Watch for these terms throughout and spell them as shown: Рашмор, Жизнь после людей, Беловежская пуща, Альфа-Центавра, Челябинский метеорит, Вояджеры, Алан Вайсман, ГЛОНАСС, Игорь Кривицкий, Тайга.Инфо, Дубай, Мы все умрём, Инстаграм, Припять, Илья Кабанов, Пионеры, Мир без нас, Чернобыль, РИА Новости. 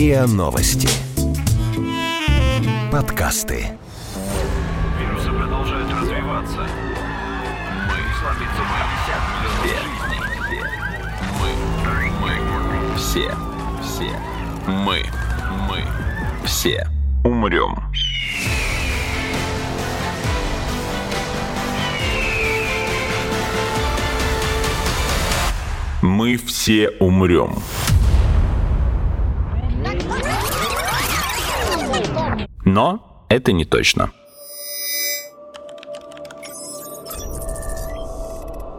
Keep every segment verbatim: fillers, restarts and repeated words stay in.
РИА Новости. Подкасты. Вирусы продолжают развиваться. Мы слабится пятьдесят миллионов жизней. Мы, мы, все, все, мы, мы, все умрем. Мы все умрем. Но это не точно.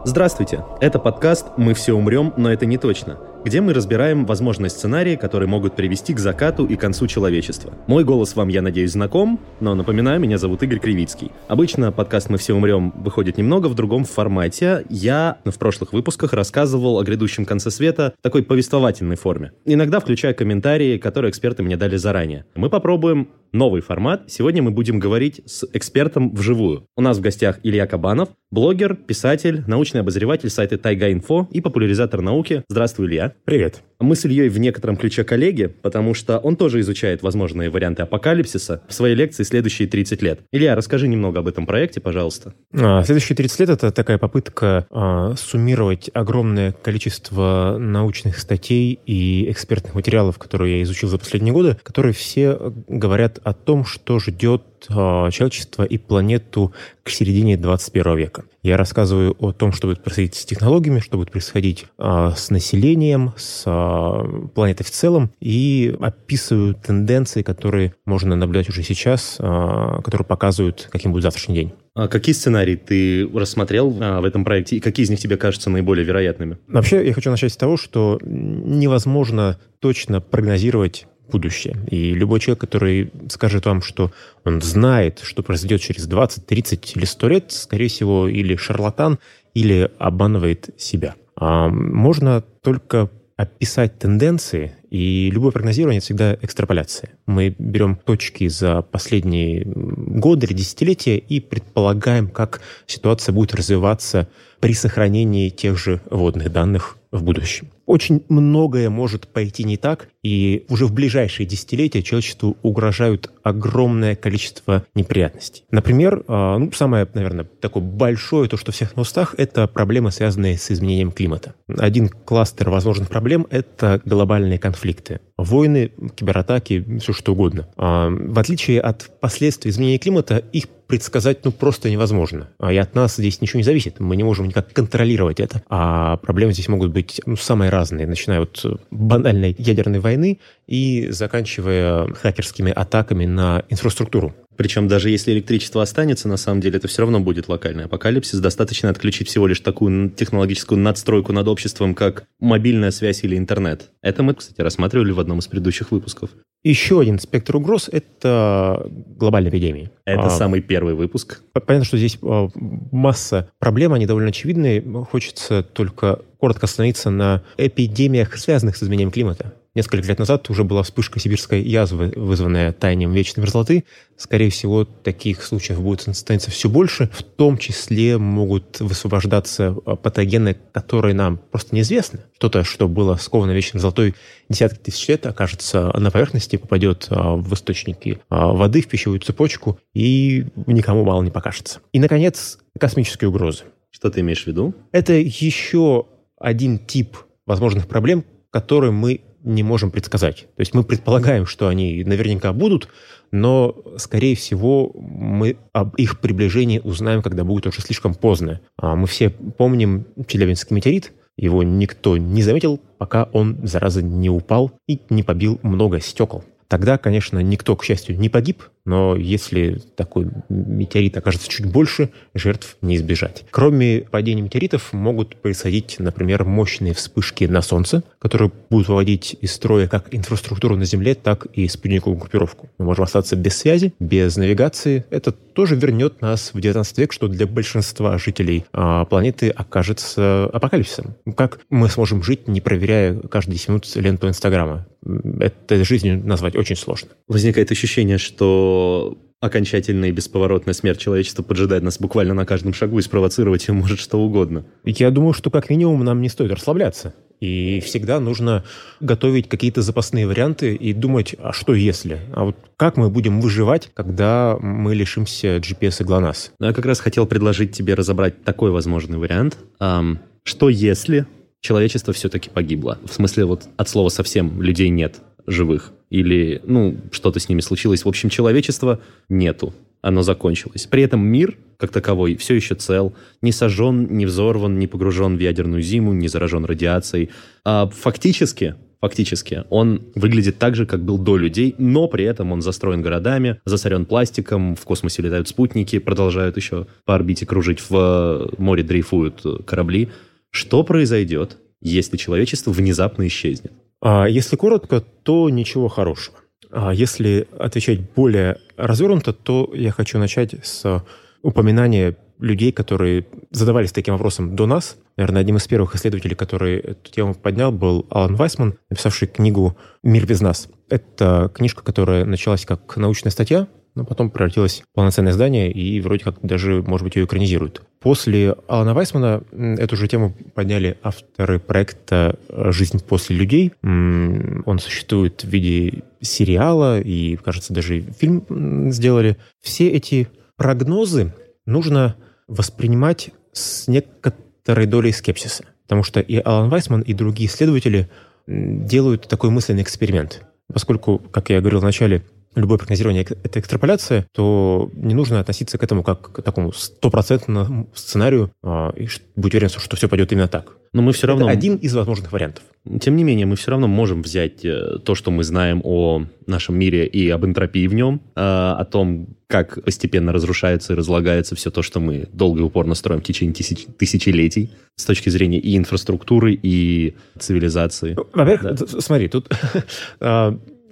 Здравствуйте, это подкаст «Мы все умрем, но это не точно», где мы разбираем возможные сценарии, которые могут привести к закату и концу человечества. Мой голос вам, я надеюсь, знаком, но напоминаю, меня зовут Игорь Кривицкий. Обычно подкаст «Мы все умрем» выходит немного в другом формате. Я в прошлых выпусках рассказывал о грядущем конце света в такой повествовательной форме, иногда включая комментарии, которые эксперты мне дали заранее. Мы попробуем новый формат. Сегодня мы будем говорить с экспертом вживую. У нас в гостях Илья Кабанов, блогер, писатель, научный обозреватель сайта Тайга.Инфо и популяризатор науки. Здравствуй, Илья. Привет. Мы с Ильей в некотором ключе коллеги, потому что он тоже изучает возможные варианты апокалипсиса в своей лекции «Следующие тридцать лет». Илья, расскажи немного об этом проекте, пожалуйста. «Следующие тридцать лет» — это такая попытка э, суммировать огромное количество научных статей и экспертных материалов, которые я изучил за последние годы, которые все говорят о том, что ждет э, человечество и планету к середине двадцать первого века. Я рассказываю о том, что будет происходить с технологиями, что будет происходить э, с населением, с э, планеты в целом, и описываю тенденции, которые можно наблюдать уже сейчас, которые показывают, каким будет завтрашний день. А какие сценарии ты рассмотрел а, в этом проекте, и какие из них тебе кажутся наиболее вероятными? Вообще, я хочу начать с того, что невозможно точно прогнозировать будущее. И любой человек, который скажет вам, что он знает, что произойдет через двадцать, тридцать или сто лет, скорее всего, или шарлатан, или обманывает себя. А можно только описать тенденции, и любое прогнозирование — это всегда экстраполяция. Мы берем точки за последние годы или десятилетия и предполагаем, как ситуация будет развиваться при сохранении тех же вводных данных в будущем. Очень многое может пойти не так, и уже в ближайшие десятилетия человечеству угрожают огромное количество неприятностей. Например, ну, самое, наверное, такое большое, то, что всех на устах, это проблемы, связанные с изменением климата. Один кластер возможных проблем — это глобальные конфликты. Войны, кибератаки, все что угодно. В отличие от последствий изменения климата, их предсказать ну просто невозможно. И от нас здесь ничего не зависит. Мы не можем никак контролировать это. А проблемы здесь могут быть ну, самые разные, начиная от банальной ядерной войны и заканчивая хакерскими атаками на инфраструктуру. Причем даже если электричество останется, на самом деле это все равно будет локальный апокалипсис. Достаточно отключить всего лишь такую технологическую надстройку над обществом, как мобильная связь или интернет. Это мы, кстати, рассматривали в одном из предыдущих выпусков. Еще один спектр угроз – это глобальные эпидемии. Это а, самый первый выпуск. Понятно, что здесь масса проблем, они довольно очевидные. Хочется только коротко остановиться на эпидемиях, связанных с изменением климата. Несколько лет назад уже была вспышка сибирской язвы, вызванная таянием вечной мерзлоты. Скорее всего, таких случаев будет становиться все больше. В том числе могут высвобождаться патогены, которые нам просто неизвестны. Что-то, что было сковано вечной мерзлотой десятки тысяч лет, окажется на поверхности, попадет в источники воды, в пищевую цепочку, и никому мало не покажется. И, наконец, космические угрозы. Что ты имеешь в виду? Это еще один тип возможных проблем, которые мы не можем предсказать. То есть мы предполагаем, что они наверняка будут, но, скорее всего, мы об их приближении узнаем, когда будет уже слишком поздно. А мы все помним Челябинский метеорит. Его никто не заметил, пока он, зараза, не упал и не побил много стекол. Тогда, конечно, никто, к счастью, не погиб, но если такой метеорит окажется чуть больше, жертв не избежать. Кроме падения метеоритов могут происходить, например, мощные вспышки на Солнце, которые будут выводить из строя как инфраструктуру на Земле, так и спутниковую группировку. Мы можем остаться без связи, без навигации. Это тоже вернет нас в девятнадцатый век, что для большинства жителей планеты окажется апокалипсисом. Как мы сможем жить, не проверяя каждые десять минут ленту Инстаграма? Это жизнью назвать очень сложно. Возникает ощущение, что окончательная и бесповоротная смерть человечества поджидает нас буквально на каждом шагу, и спровоцировать ее может что угодно. Я думаю, что как минимум нам не стоит расслабляться. И всегда нужно готовить какие-то запасные варианты и думать, а что если? А вот как мы будем выживать, когда мы лишимся джи пи эс и ГЛОНАСС? Я как раз хотел предложить тебе разобрать такой возможный вариант. Эм, что если человечество все-таки погибло? В смысле, вот от слова совсем людей нет живых. Или, ну, что-то с ними случилось. В общем, человечества нету. Оно закончилось. При этом мир, как таковой, все еще цел, не сожжен, не взорван, не погружен в ядерную зиму, не заражен радиацией. А фактически, фактически, он выглядит так же, как был до людей, но при этом он застроен городами, засорен пластиком, в космосе летают спутники, продолжают еще по орбите кружить, в море дрейфуют корабли. Что произойдет, если человечество внезапно исчезнет? А если коротко, то ничего хорошего. А если отвечать более развернуто, то я хочу начать с упоминания людей, которые задавались таким вопросом до нас. Наверное, одним из первых исследователей, который эту тему поднял, был Алан Вайсман, написавший книгу «Мир без нас». Это книжка, которая началась как научная статья, но потом превратилась в полноценное издание, и вроде как даже, может быть, ее экранизируют. После Алана Вайсмана эту же тему подняли авторы проекта «Жизнь после людей». Он существует в виде сериала, и, кажется, даже фильм сделали. Все эти прогнозы нужно воспринимать с некоторой долей скепсиса, потому что и Алан Вайсман, и другие исследователи делают такой мысленный эксперимент. Поскольку, как я говорил в начале, любое прогнозирование — это экстраполяция, то не нужно относиться к этому как к такому стопроцентному сценарию и быть уверенным, что все пойдет именно так. Но мы все равно... Это один из возможных вариантов. Тем не менее, мы все равно можем взять то, что мы знаем о нашем мире и об энтропии в нем, о том, как постепенно разрушается и разлагается все то, что мы долго и упорно строим в течение тысяч, тысячелетий с точки зрения и инфраструктуры, и цивилизации. Во-первых, да. Смотри, тут...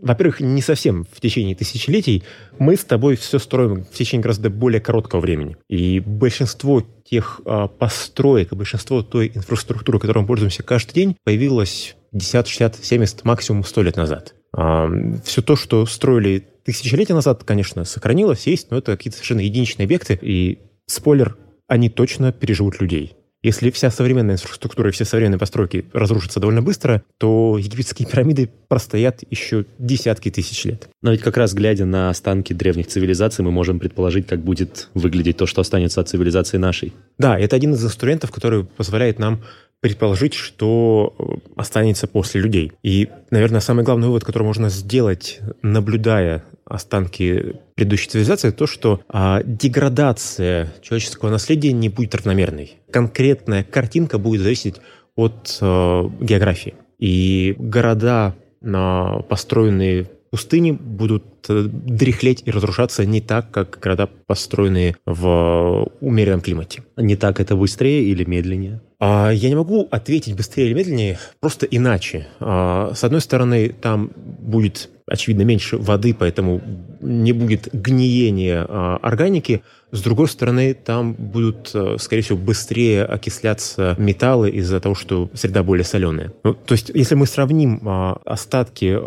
Во-первых, не совсем в течение тысячелетий. Мы с тобой все строим в течение гораздо более короткого времени. И большинство тех а, построек, большинство той инфраструктуры, которой мы пользуемся каждый день, появилось пятьдесят, шестьдесят, семьдесят, максимум сто лет назад. А, все то, что строили тысячелетия назад, конечно, сохранилось, есть, но это какие-то совершенно единичные объекты. И, спойлер, они точно переживут людей. Если вся современная инфраструктура и все современные постройки разрушатся довольно быстро, то египетские пирамиды простоят еще десятки тысяч лет. Но ведь как раз глядя на останки древних цивилизаций, мы можем предположить, как будет выглядеть то, что останется от цивилизации нашей. Да, это один из инструментов, который позволяет нам предположить, что останется после людей. И, наверное, самый главный вывод, который можно сделать, наблюдая останки предыдущей цивилизации, то, что а, деградация человеческого наследия не будет равномерной. Конкретная картинка будет зависеть от а, географии. И города, а, построенные в пустыне, будут дряхлеть и разрушаться не так, как города, построенные в умеренном климате. Не так это быстрее или медленнее? Я не могу ответить быстрее или медленнее, просто иначе. С одной стороны, там будет, очевидно, меньше воды, поэтому не будет гниения органики. С другой стороны, там будут, скорее всего, быстрее окисляться металлы из-за того, что среда более соленая. Ну, то есть, если мы сравним остатки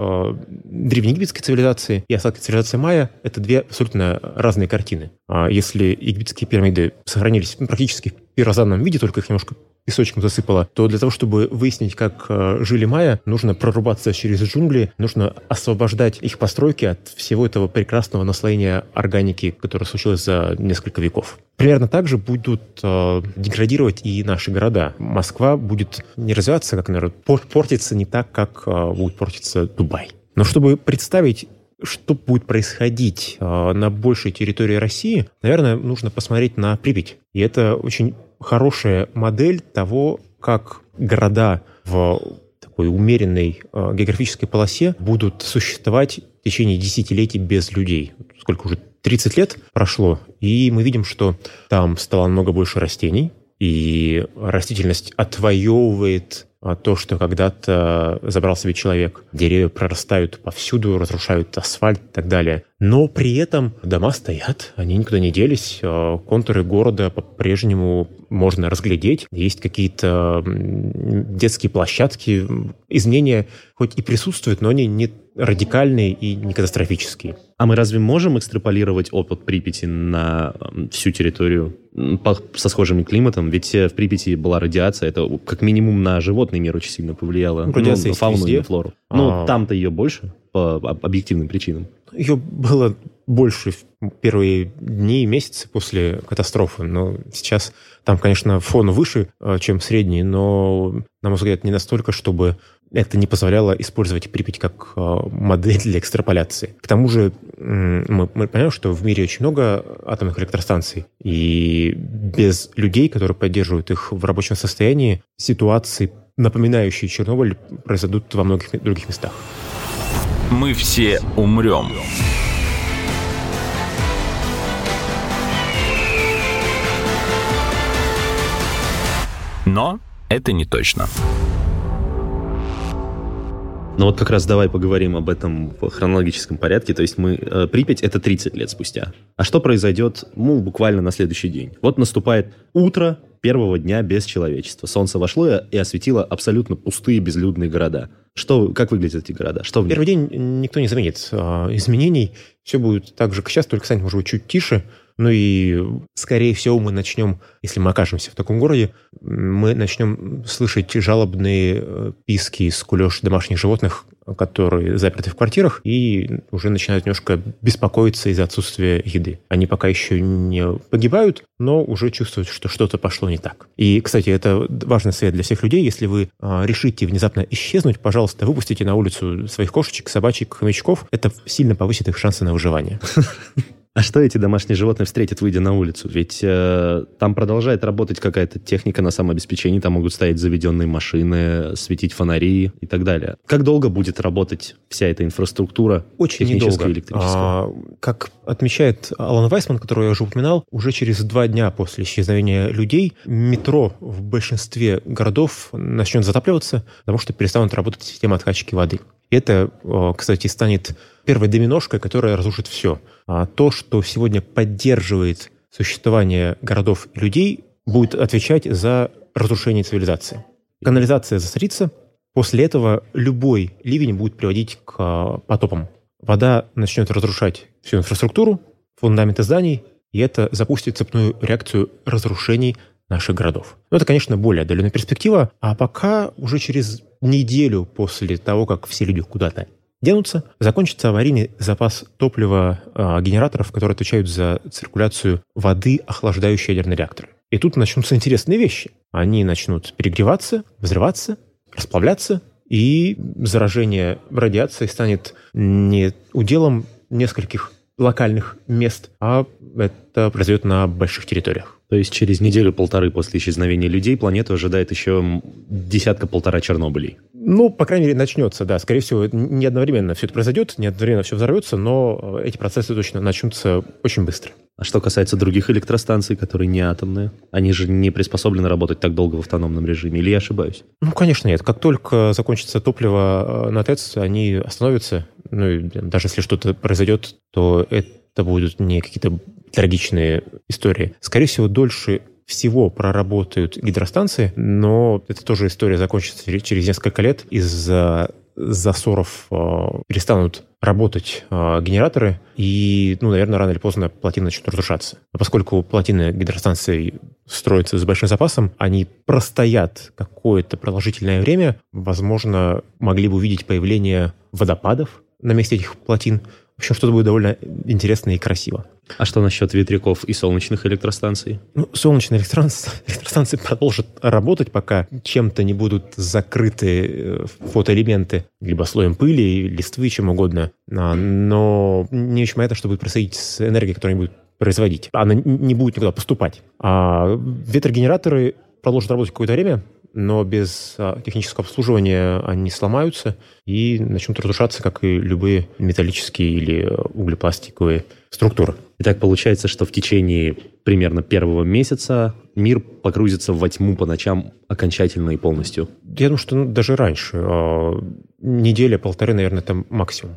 древнеегипетской цивилизации и остатки цивилизации майя, это две абсолютно разные картины. Если египетские пирамиды сохранились практически в пирозанном виде, только их немножко песочком засыпало, то для того, чтобы выяснить, как жили майя, нужно прорубаться через джунгли, нужно освобождать их постройки от всего этого прекрасного наслоения органики, которое случилось за несколько веков. Примерно так же будут э, деградировать и наши города. Москва будет не развиваться, как, наверное, портиться не так, как э, будет портиться Дубай. Но чтобы представить, что будет происходить э, на большей территории России, наверное, нужно посмотреть на Припять. И это очень хорошая модель того, как города в такой умеренной э, географической полосе будут существовать в течение десятилетий без людей. Сколько уже? тридцать лет прошло, и мы видим, что там стало много больше растений, и растительность отвоевывает то, что когда-то забрал себе человек. Деревья прорастают повсюду, разрушают асфальт и так далее. Но при этом дома стоят, они никуда не делись, контуры города по-прежнему можно разглядеть. Есть какие-то детские площадки. Изменения хоть и присутствуют, но они не радикальные и не катастрофические. А мы разве можем экстраполировать опыт Припяти на всю территорию со схожим климатом? Ведь в Припяти была радиация, это как минимум на животных животный мир очень сильно повлияла. Ну, ну, на фауну везде. И на флору. А-а-а. Ну, там-то ее больше, по объективным причинам. Ее было больше в первые дни и месяцы после катастрофы. Но сейчас там, конечно, фон выше, чем средний, но, на мой взгляд, не настолько, чтобы это не позволяло использовать Припять как модель для экстраполяции. К тому же мы, мы понимаем, что в мире очень много атомных электростанций, и без людей, которые поддерживают их в рабочем состоянии, ситуации, напоминающие Чернобыль, произойдут во многих других местах. Мы все умрем. Но это не точно. Ну вот как раз давай поговорим об этом в хронологическом порядке. То есть мы э, Припять — это тридцать лет спустя. А что произойдет, ну, буквально на следующий день? Вот наступает утро первого дня без человечества. Солнце вошло и осветило абсолютно пустые безлюдные города. Что, как выглядят эти города? Что в первый день никто не заметит изменений. Все будет так же, как сейчас, только станет, может быть, чуть тише. Ну и, скорее всего, мы начнем, если мы окажемся в таком городе, мы начнем слышать жалобные писки и скулёж домашних животных, которые заперты в квартирах и уже начинают немножко беспокоиться из-за отсутствия еды. Они пока еще не погибают, но уже чувствуют, что что-то пошло не так. И, кстати, это важный совет для всех людей. Если вы решите внезапно исчезнуть, пожалуйста, выпустите на улицу своих кошечек, собачек, хомячков. Это сильно повысит их шансы на выживание. А что эти домашние животные встретят, выйдя на улицу? Ведь э, там продолжает работать какая-то техника на самообеспечении, там могут стоять заведенные машины, светить фонари и так далее. Как долго будет работать вся эта инфраструктура? Очень недолго. А, как отмечает Алан Вайсман, которого я уже упоминал, уже через два дня после исчезновения людей метро в большинстве городов начнет затапливаться, потому что перестанут работать системы откачки воды. И это, кстати, станет первой доминошкой, которая разрушит все. А то, что сегодня поддерживает существование городов и людей, будет отвечать за разрушение цивилизации. Канализация засорится. После этого любой ливень будет приводить к потопам. Вода начнет разрушать всю инфраструктуру, фундаменты зданий, и это запустит цепную реакцию разрушений наших городов. Но это, конечно, более отдаленная перспектива, а пока уже через неделю после того, как все люди куда-то денутся, закончится аварийный запас топлива э, генераторов, которые отвечают за циркуляцию воды, охлаждающей ядерный реактор. И тут начнутся интересные вещи. Они начнут перегреваться, взрываться, расплавляться, и заражение радиацией станет не уделом нескольких локальных мест, а это произойдет на больших территориях. То есть через неделю-полторы после исчезновения людей планету ожидает еще десятка-полтора Чернобылей. Ну, по крайней мере, начнется, да. Скорее всего, не одновременно все это произойдет, не одновременно все взорвется, но эти процессы точно начнутся очень быстро. А что касается других электростанций, которые не атомные, они же не приспособлены работать так долго в автономном режиме, или я ошибаюсь? Ну, конечно, нет. Как только закончится топливо на ТЭЦ, они остановятся. Ну, и даже если что-то произойдет, то это будут не какие-то трагичные истории. Скорее всего, дольше всего проработают гидростанции, но это тоже история закончится через несколько лет. Из-за засоров э, перестанут работать э, генераторы, и, ну, наверное, рано или поздно плотины начнут разрушаться. Но поскольку плотины гидростанций строятся с большим запасом, они простоят какое-то продолжительное время, возможно, могли бы увидеть появление водопадов на месте этих плотин. В общем, что-то будет довольно интересно и красиво. А что насчет ветряков и солнечных электростанций? Ну, солнечные электростанции продолжат работать, пока чем-то не будут закрыты фотоэлементы, либо слоем пыли, листвы, чем угодно. Но не очень понятно, что будет происходить с энергией, которую они будут производить. Она не будет никуда поступать. А ветрогенераторы продолжат работать какое-то время, но без технического обслуживания они сломаются и начнут разрушаться, как и любые металлические или углепластиковые структуры. Итак, получается, что в течение примерно первого месяца мир погрузится во тьму по ночам окончательно и полностью. Я думаю, что ну, даже раньше. Неделя-полторы, наверное, это максимум.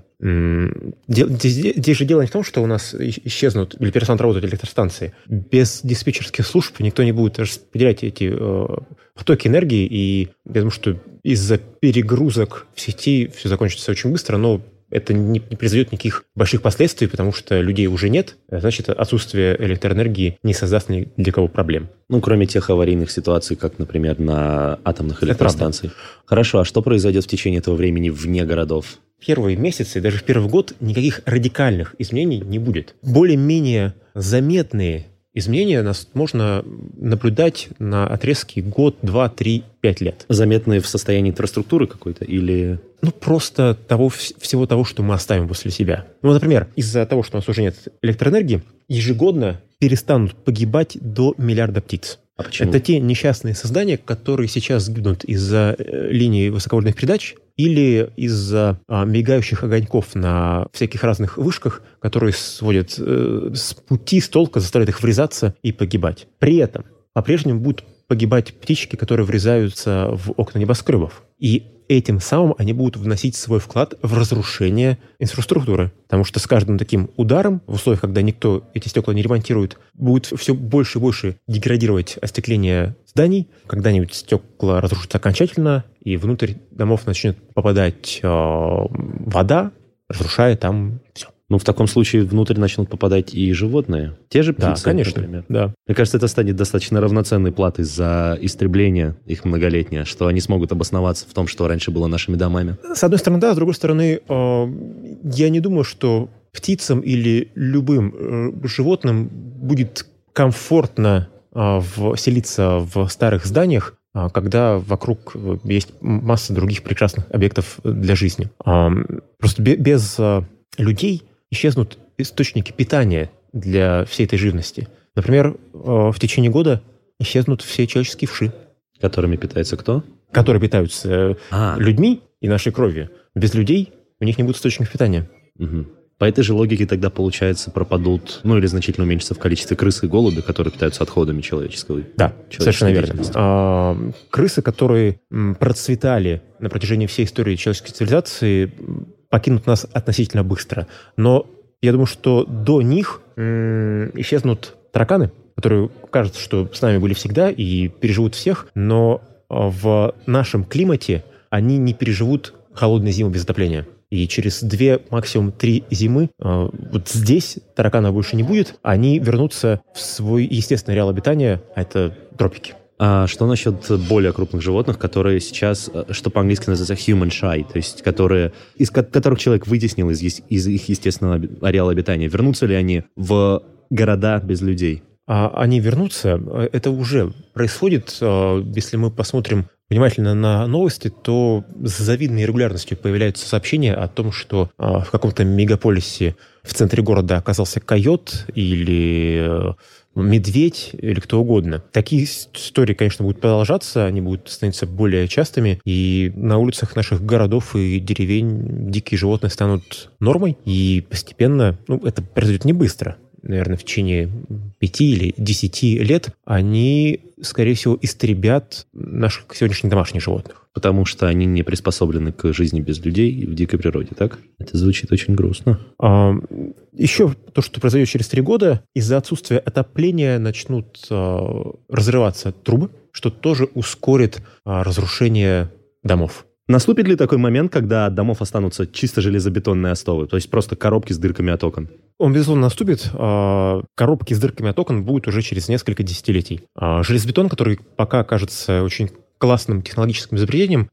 Здесь же дело не в том, что у нас исчезнут или перестанут работать электростанции. Без диспетчерских служб никто не будет распределять эти э, потоки энергии. И я думаю, что из-за перегрузок в сети все закончится очень быстро, но это не произойдет никаких больших последствий, потому что людей уже нет, значит, отсутствие электроэнергии не создаст ни для кого проблем. Ну, кроме тех аварийных ситуаций, как, например, на атомных электростанциях. Хорошо, а что произойдет в течение этого времени вне городов? В первые месяцы, даже в первый год, никаких радикальных изменений не будет. Более-менее заметные изменения нас можно наблюдать на отрезке год, два, три, пять лет. Заметные в состоянии инфраструктуры какой-то или... Ну, просто того, всего того, что мы оставим после себя. Ну, например, из-за того, что у нас уже нет электроэнергии, ежегодно перестанут погибать до миллиарда птиц. А почему? Это те несчастные создания, которые сейчас гибнут из-за линии высоковольтных передач или из-за мигающих огоньков на всяких разных вышках, которые сводят э, с пути, с толка, заставляют их врезаться и погибать. При этом по-прежнему будут погибать птички, которые врезаются в окна небоскребов. И этим самым они будут вносить свой вклад в разрушение инфраструктуры. Потому что с каждым таким ударом, в условиях, когда никто эти стекла не ремонтирует, будет все больше и больше деградировать остекление зданий. Когда-нибудь стекла разрушатся окончательно, и внутрь домов начнет попадать э, вода, разрушая там все. Ну, в таком случае внутрь начнут попадать и животные. Те же птицы, да, конечно, например. Да. Мне кажется, это станет достаточно равноценной платой за истребление их многолетнее, что они смогут обосноваться в том, что раньше было нашими домами. С одной стороны, да. С другой стороны, я не думаю, что птицам или любым животным будет комфортно селиться в старых зданиях, когда вокруг есть масса других прекрасных объектов для жизни. Просто без людей исчезнут источники питания для всей этой живности. Например, в течение года исчезнут все человеческие вши. Которыми питается кто? Которые питаются а. людьми и нашей кровью. Без людей у них не будет источников питания. Угу. По этой же логике тогда, получается, пропадут, ну или значительно уменьшится в количестве крыс и голубей, которые питаются отходами человеческого. Да, совершенно верно. А, крысы, которые процветали на протяжении всей истории человеческой цивилизации, покинут нас относительно быстро. Но я думаю, что до них м- исчезнут тараканы, которые, кажется, что с нами были всегда и переживут всех, но в нашем климате они не переживут холодной зимы без отопления. И через две, максимум три зимы э, вот здесь тараканов больше не будет, они вернутся в свой естественный ареал обитания, а это тропики. А что насчет более крупных животных, которые сейчас, что по-английски называется human shy, то есть которые, из которых человек вытеснил из, из их естественного ареала обитания? Вернутся ли они в города без людей? А они вернутся. Это уже происходит. Если мы посмотрим внимательно на новости, то с завидной регулярностью появляются сообщения о том, что в каком-то мегаполисе в центре города оказался койот или медведь или кто угодно. Такие истории, конечно, будут продолжаться, они будут становиться более частыми, и на улицах наших городов и деревень дикие животные станут нормой, и постепенно, ну, это произойдет не быстро, наверное, в течение пяти или десяти лет, они, скорее всего, истребят наших сегодняшних домашних животных. Потому что они не приспособлены к жизни без людей и в дикой природе, так? Это звучит очень грустно. А, еще то, что произойдет через три года, из-за отсутствия отопления начнут а, разрываться трубы, что тоже ускорит а, разрушение домов. Наступит ли такой момент, когда от домов останутся чисто железобетонные остовы, то есть просто коробки с дырками от окон? Он, безусловно, наступит. Коробки с дырками от окон будут уже через несколько десятилетий. Железобетон, который пока кажется очень классным технологическим изобретением,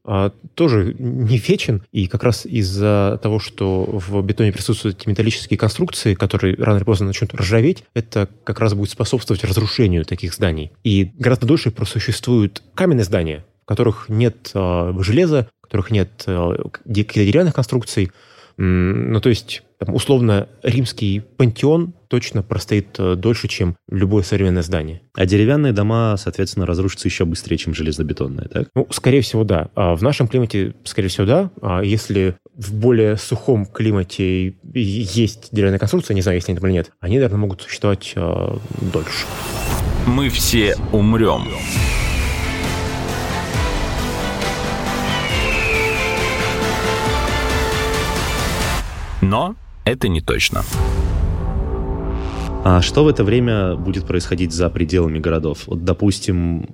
тоже не вечен. И как раз из-за того, что в бетоне присутствуют эти металлические конструкции, которые рано или поздно начнут ржаветь, это как раз будет способствовать разрушению таких зданий. И гораздо дольше просуществуют каменные здания, в которых нет железа, в которых нет деревянных конструкций. Ну, то есть, там, условно, римский пантеон точно простоит дольше, чем любое современное здание. А деревянные дома, соответственно, разрушатся еще быстрее, чем железобетонные, так? Ну, скорее всего, да. В нашем климате, скорее всего, да. А если в более сухом климате есть деревянная конструкция, не знаю, есть они там или нет, они, наверное, могут существовать э, дольше. Мы все умрем. Но это не точно. А что в это время будет происходить за пределами городов? Вот, допустим,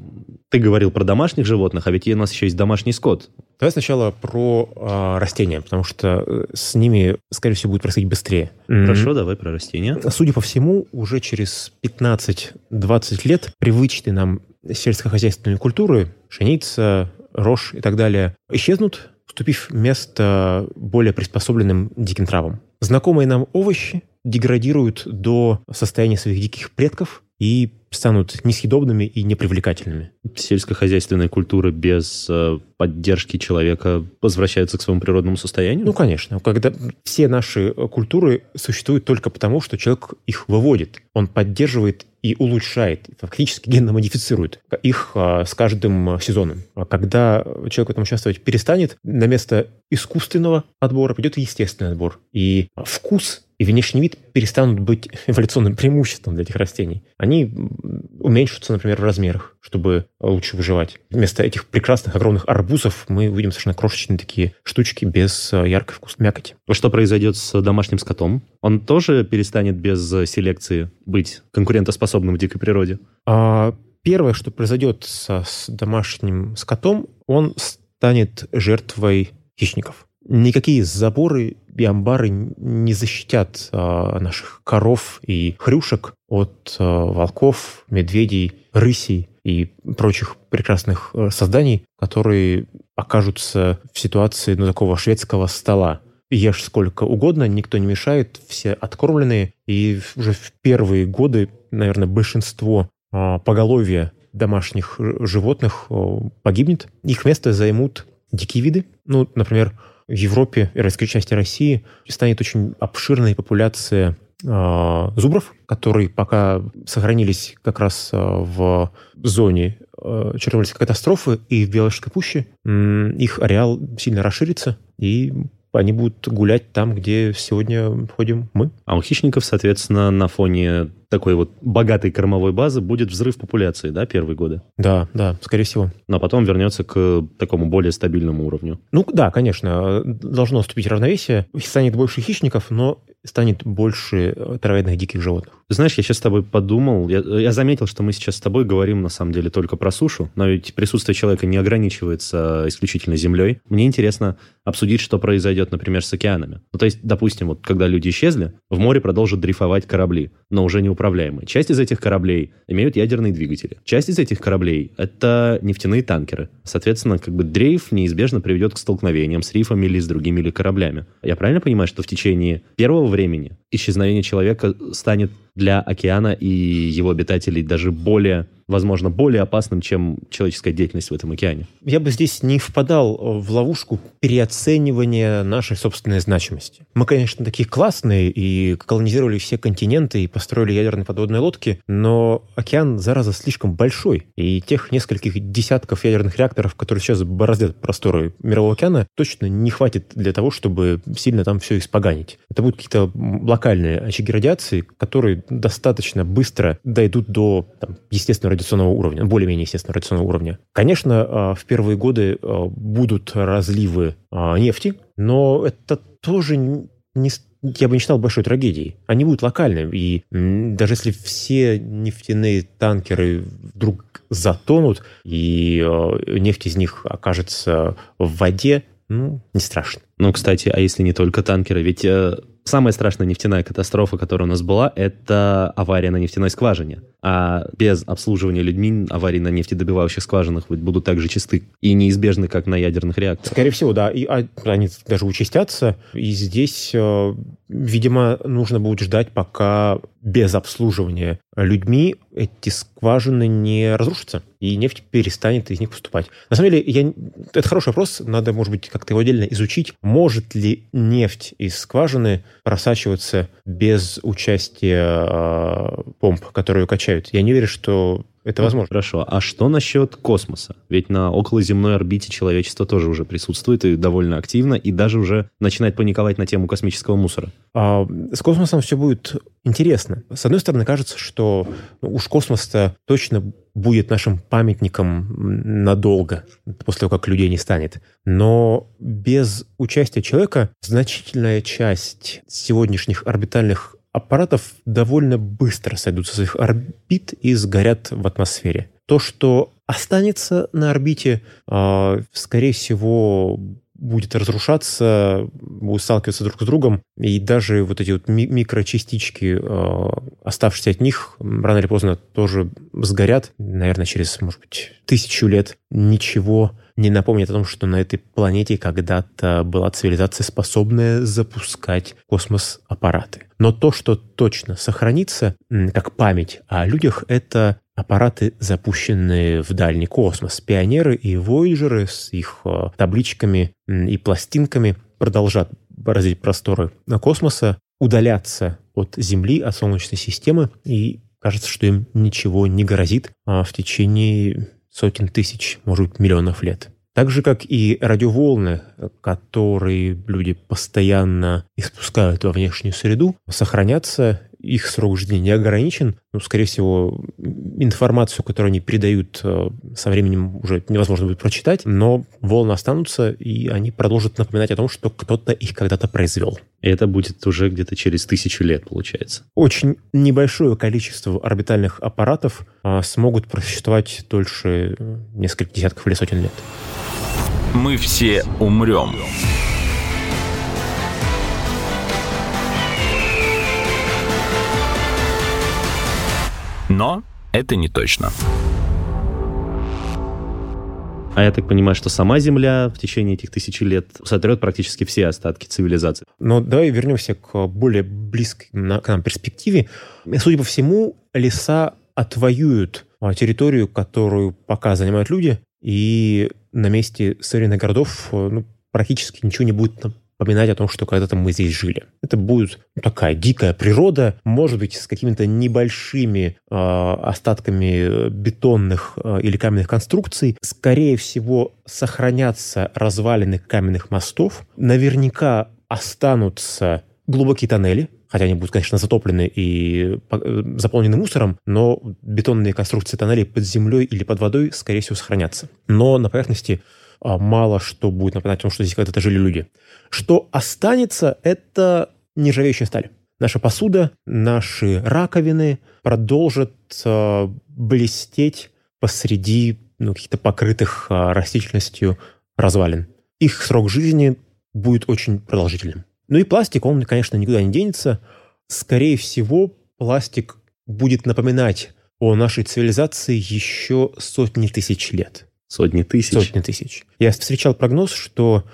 ты говорил про домашних животных, а ведь у нас еще есть домашний скот, Давай сначала про э, растения, потому что с ними, скорее всего, будет происходить быстрее. Хорошо, mm-hmm. давай про растения. Судя по всему, уже через пятнадцать-двадцать лет привычные нам сельскохозяйственные культуры, пшеница, рожь и так далее, исчезнут, уступив место более приспособленным диким травам. Знакомые нам овощи деградируют до состояния своих диких предков и станут несъедобными и непривлекательными. Сельскохозяйственная культура без поддержки человека возвращается к своему природному состоянию? Ну, конечно. Когда все наши культуры существуют только потому, что человек их выводит. Он поддерживает и улучшает, фактически генно-модифицирует их с каждым сезоном. Когда человек в этом участвовать перестанет, на место искусственного отбора придет естественный отбор. И вкус и внешний вид перестанут быть эволюционным преимуществом для этих растений. Они уменьшатся, например, в размерах, чтобы лучше выживать. Вместо этих прекрасных огромных арбузов мы увидим совершенно крошечные такие штучки без яркой вкусной мякоти. Что произойдет с домашним скотом? Он тоже перестанет без селекции быть конкурентоспособным в дикой природе? А первое, что произойдет со, с домашним скотом, он станет жертвой хищников. Никакие заборы и амбары не защитят а, наших коров и хрюшек от а, волков, медведей, рысей и прочих прекрасных а, созданий, которые окажутся в ситуации ну, такого шведского стола. Ешь сколько угодно, никто не мешает, все откормленные. И уже в первые годы, наверное, большинство а, поголовья домашних животных а, погибнет. Их место займут дикие виды. Ну, например, в Европе и российской части России станет очень обширная популяция э, зубров, которые пока сохранились как раз э, в зоне э, Чернобыльской катастрофы и в Беловежской пуще. М- их ареал сильно расширится, и они будут гулять там, где сегодня ходим мы. А у хищников, соответственно, на фоне такой вот богатой кормовой базы будет взрыв популяции, да, первые годы? Да, да, скорее всего. Но потом вернется к такому более стабильному уровню. Ну да, конечно, должно наступить равновесие. Станет больше хищников, но станет больше травоядных диких животных. Знаешь, я сейчас с тобой подумал, я, я заметил, что мы сейчас с тобой говорим, на самом деле, только про сушу, но ведь присутствие человека не ограничивается исключительно землей. Мне интересно обсудить, что произойдет, например, с океанами. Ну, то есть, допустим, вот когда люди исчезли, в море продолжат дрейфовать корабли, но уже неуправляемые. Часть из этих кораблей имеют ядерные двигатели. Часть из этих кораблей — это нефтяные танкеры. Соответственно, как бы дрейф неизбежно приведет к столкновениям с рифами или с другими или кораблями. Я правильно понимаю, что в течение первого времени исчезновение человека станет для океана и его обитателей даже более, возможно, более опасным, чем человеческая деятельность в этом океане? Я бы здесь не впадал в ловушку переоценивания нашей собственной значимости. Мы, конечно, такие классные и колонизировали все континенты и построили ядерные подводные лодки, но океан, зараза, слишком большой. И тех нескольких десятков ядерных реакторов, которые сейчас бороздят просторы мирового океана, точно не хватит для того, чтобы сильно там все испоганить. Это будут какие-то локальные очаги радиации, которые достаточно быстро дойдут до там, естественного радиационного уровня, более-менее естественного радиационного уровня. Конечно, в первые годы будут разливы нефти, но это тоже не, я бы не считал большой трагедией. Они будут локальными, и даже если все нефтяные танкеры вдруг затонут, и нефть из них окажется в воде, ну, не страшно. Ну, кстати, а если не только танкеры? Ведь э, самая страшная нефтяная катастрофа, которая у нас была, это авария на нефтяной скважине. А без обслуживания людьми аварии на нефтедобивающих скважинах ведь будут так же чисты и неизбежны, как на ядерных реакторах. Скорее всего, да. И а, они даже участятся. И здесь, э, видимо, нужно будет ждать, пока без обслуживания людьми эти скважины не разрушатся, и нефть перестанет из них поступать. На самом деле, я... это хороший вопрос. Надо, может быть, как-то его отдельно изучить. Может ли нефть из скважины просачиваться без участия э, помп, которые ее качают? Я не верю, что это возможно. Хорошо. А что насчет космоса? Ведь на околоземной орбите человечество тоже уже присутствует и довольно активно, и даже уже начинает паниковать на тему космического мусора. А с космосом все будет интересно. С одной стороны, кажется, что уж космос-то точно будет нашим памятником надолго, после того, как людей не станет. Но без участия человека значительная часть сегодняшних орбитальных аппаратов довольно быстро сойдут со своих орбит и сгорят в атмосфере. то, что останется на орбите, скорее всего, будет разрушаться, будут сталкиваться друг с другом, и даже вот эти вот ми- микрочастички, оставшиеся от них, рано или поздно тоже сгорят. Наверное, через, может быть, тысячу лет ничего не напомнит о том, что на этой планете когда-то была цивилизация, способная запускать космос-аппараты. Но то, что точно сохранится, как память о людях, это аппараты, запущенные в дальний космос. Пионеры и Вояджеры с их табличками и пластинками продолжат бороздить просторы космоса, удаляться от Земли, от Солнечной системы, и кажется, что им ничего не грозит в течение сотен тысяч, может быть, миллионов лет. Так же, как и радиоволны, которые люди постоянно испускают во внешнюю среду, сохранятся. Их срок жизни не ограничен. Ну, скорее всего, информацию, которую они передают, со временем уже невозможно будет прочитать, но волны останутся, и они продолжат напоминать о том, что кто-то их когда-то произвел. Это будет уже где-то через тысячу лет, получается. Очень небольшое количество орбитальных аппаратов а, смогут просуществовать дольше нескольких десятков или сотен лет. Мы все умрем. Но это не точно. А я так понимаю, что сама Земля в течение этих тысячи лет сотрет практически все остатки цивилизации. Но давай вернемся к более близкой к нам перспективе. Судя по всему, леса отвоюют территорию, которую пока занимают люди, и на месте современных городов ну, практически ничего не будет там поминать о том, что когда-то мы здесь жили. Это будет такая дикая природа, может быть, с какими-то небольшими э, остатками бетонных э, или каменных конструкций. Скорее всего, сохранятся развалины каменных мостов. Наверняка останутся глубокие тоннели, хотя они будут, конечно, затоплены и заполнены мусором, но бетонные конструкции тоннелей под землей или под водой, скорее всего, сохранятся. Но на поверхности мало что будет напоминать о том, что здесь когда-то жили люди. Что останется, это нержавеющая сталь. Наша посуда, наши раковины продолжат э, блестеть посреди ну, каких-то покрытых э, растительностью развалин. Их срок жизни будет очень продолжительным. Ну и пластик, он, конечно, никуда не денется. Скорее всего, пластик будет напоминать о нашей цивилизации еще сотни тысяч лет. Сотни тысяч. Сотни тысяч. Я встречал прогноз, что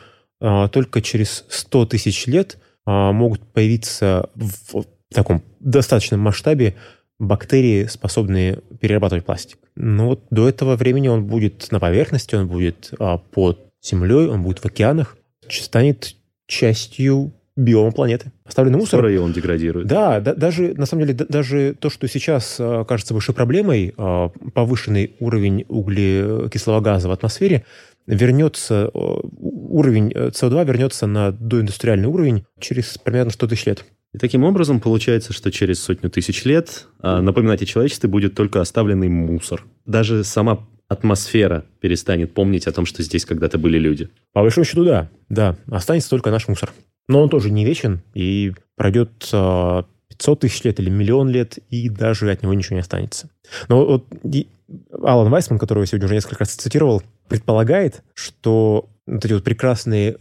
а, только через сто тысяч лет а, могут появиться в, в таком достаточном масштабе бактерии, способные перерабатывать пластик. Но вот до этого времени он будет на поверхности, он будет а, под землей, он будет в океанах, станет частью биома планеты. Оставленный мусор. Скоро он деградирует. Да, да, даже, на самом деле, да, даже то, что сейчас а, кажется большой проблемой, а, повышенный уровень углекислого газа в атмосфере, вернется, а, уровень си о два вернется на доиндустриальный уровень через примерно сто тысяч лет. И таким образом получается, что через сотню тысяч лет а, напоминать о человечестве будет только оставленный мусор. Даже сама атмосфера перестанет помнить о том, что здесь когда-то были люди. По большому счету, да. Да, останется только наш мусор. Но он тоже не вечен, и пройдет пятьсот тысяч лет или миллион лет, и даже от него ничего не останется. Но вот Алан Вайсман, которого я сегодня уже несколько раз цитировал, предполагает, что вот эти вот прекрасные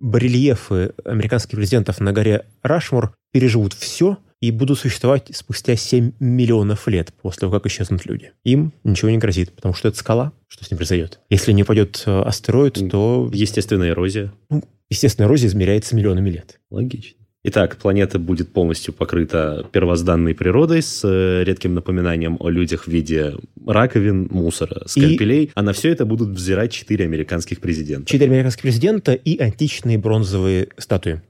барельефы американских президентов на горе Рашмор переживут все и будут существовать спустя семь миллионов лет после того, как исчезнут люди. Им ничего не грозит, потому что это скала, что с ним произойдет. Если не упадет астероид, то... Естественная эрозия. Ну, естественно, эрозия измеряется миллионами лет. Логично. Итак, планета будет полностью покрыта первозданной природой с редким напоминанием о людях в виде раковин, мусора, скальпелей. И... А на все это будут взирать четыре американских президента. Четыре американских президента и античные бронзовые статуи.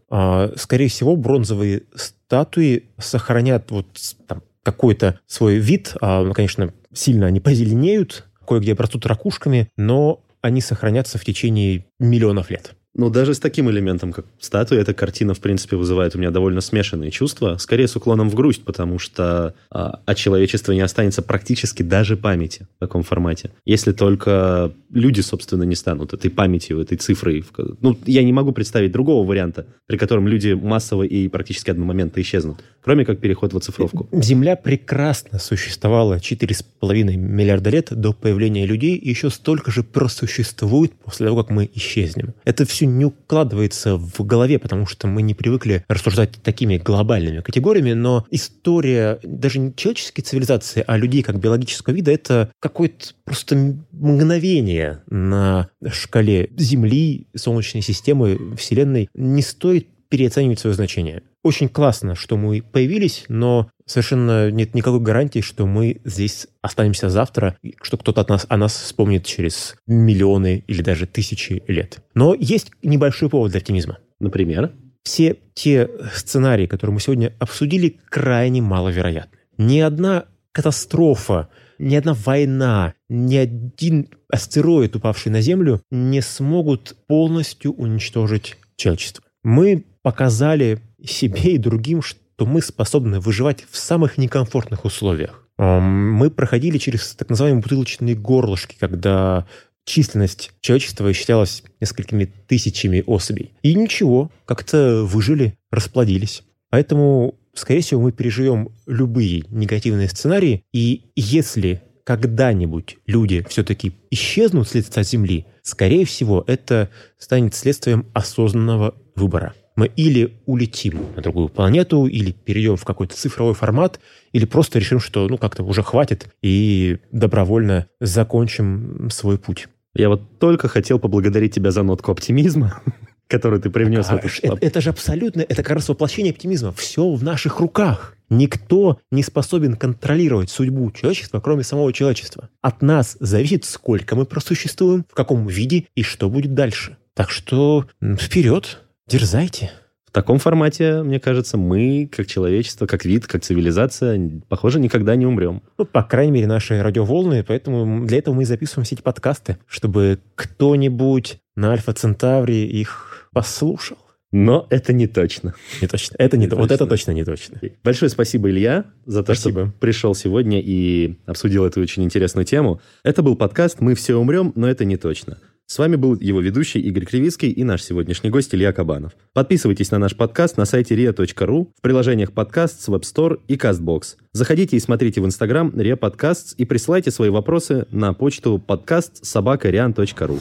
Скорее всего, бронзовые статуи сохранят вот там какой-то свой вид. Конечно, сильно они позеленеют, кое-где обрастут ракушками, но они сохранятся в течение миллионов лет. Ну, даже с таким элементом, как статуя, эта картина, в принципе, вызывает у меня довольно смешанные чувства. Скорее, с уклоном в грусть, потому что а, от человечества не останется практически даже памяти в таком формате. Если только люди, собственно, не станут этой памятью, этой цифрой. Ну, я не могу представить другого варианта, при котором люди массово и практически одномоментно исчезнут, кроме как переход в оцифровку. Земля прекрасно существовала четыре с половиной миллиарда лет до появления людей и еще столько же просуществует после того, как мы исчезнем. Это все не укладывается в голове, потому что мы не привыкли рассуждать такими глобальными категориями, но история даже не человеческой цивилизации, а людей как биологического вида — это какое-то просто мгновение на шкале Земли, Солнечной системы, Вселенной. Не стоит переоценивать свое значение. Очень классно, что мы появились, но совершенно нет никакой гарантии, что мы здесь останемся завтра, что кто-то от нас, о нас вспомнит через миллионы или даже тысячи лет. Но есть небольшой повод для оптимизма. Например? Все те сценарии, которые мы сегодня обсудили, крайне маловероятны. Ни одна катастрофа, ни одна война, ни один астероид, упавший на Землю, не смогут полностью уничтожить человечество. Мы показали себе и другим, что мы способны выживать в самых некомфортных условиях. Мы проходили через так называемые бутылочные горлышки, когда численность человечества исчислялась несколькими тысячами особей. И ничего, как-то выжили, расплодились. Поэтому, скорее всего, мы переживем любые негативные сценарии. И если когда-нибудь люди все-таки исчезнут с лица Земли, скорее всего, это станет следствием осознанного выбора. Мы или улетим на другую планету, или перейдем в какой-то цифровой формат, или просто решим, что ну как-то уже хватит, и добровольно закончим свой путь. Я вот только хотел поблагодарить тебя за нотку оптимизма, которую ты привнес в это. Это же абсолютно, это как раз воплощение оптимизма. Все в наших руках. Никто не способен контролировать судьбу человечества, кроме самого человечества. От нас зависит, сколько мы просуществуем, в каком виде и что будет дальше. Так что вперед! Дерзайте. В таком формате, мне кажется, мы, как человечество, как вид, как цивилизация, похоже, никогда не умрем. Ну, по крайней мере, наши радиоволны, поэтому для этого мы и записываем все эти подкасты, чтобы кто-нибудь на Альфа-Центавре их послушал. Но это не точно. Не точно. Это не, не то. Точно. Вот это точно не точно. Большое спасибо, Илья, за то, спасибо. Что пришел сегодня и обсудил эту очень интересную тему. Это был подкаст «Мы все умрем, но это не точно». С вами был его ведущий Игорь Кривицкий и наш сегодняшний гость Илья Кабанов. Подписывайтесь на наш подкаст на сайте риа точка ру, в приложениях Podcasts, Web Store и Castbox. Заходите и смотрите в Instagram риа подкастс и присылайте свои вопросы на почту подкаст собака риан точка ру.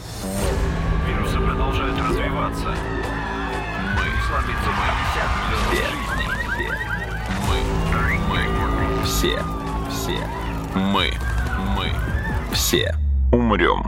Вирусы продолжают развиваться. Мы сломится пятьдесят миллионов жизней. Мы, мы, все, все, мы, мы, все умрем.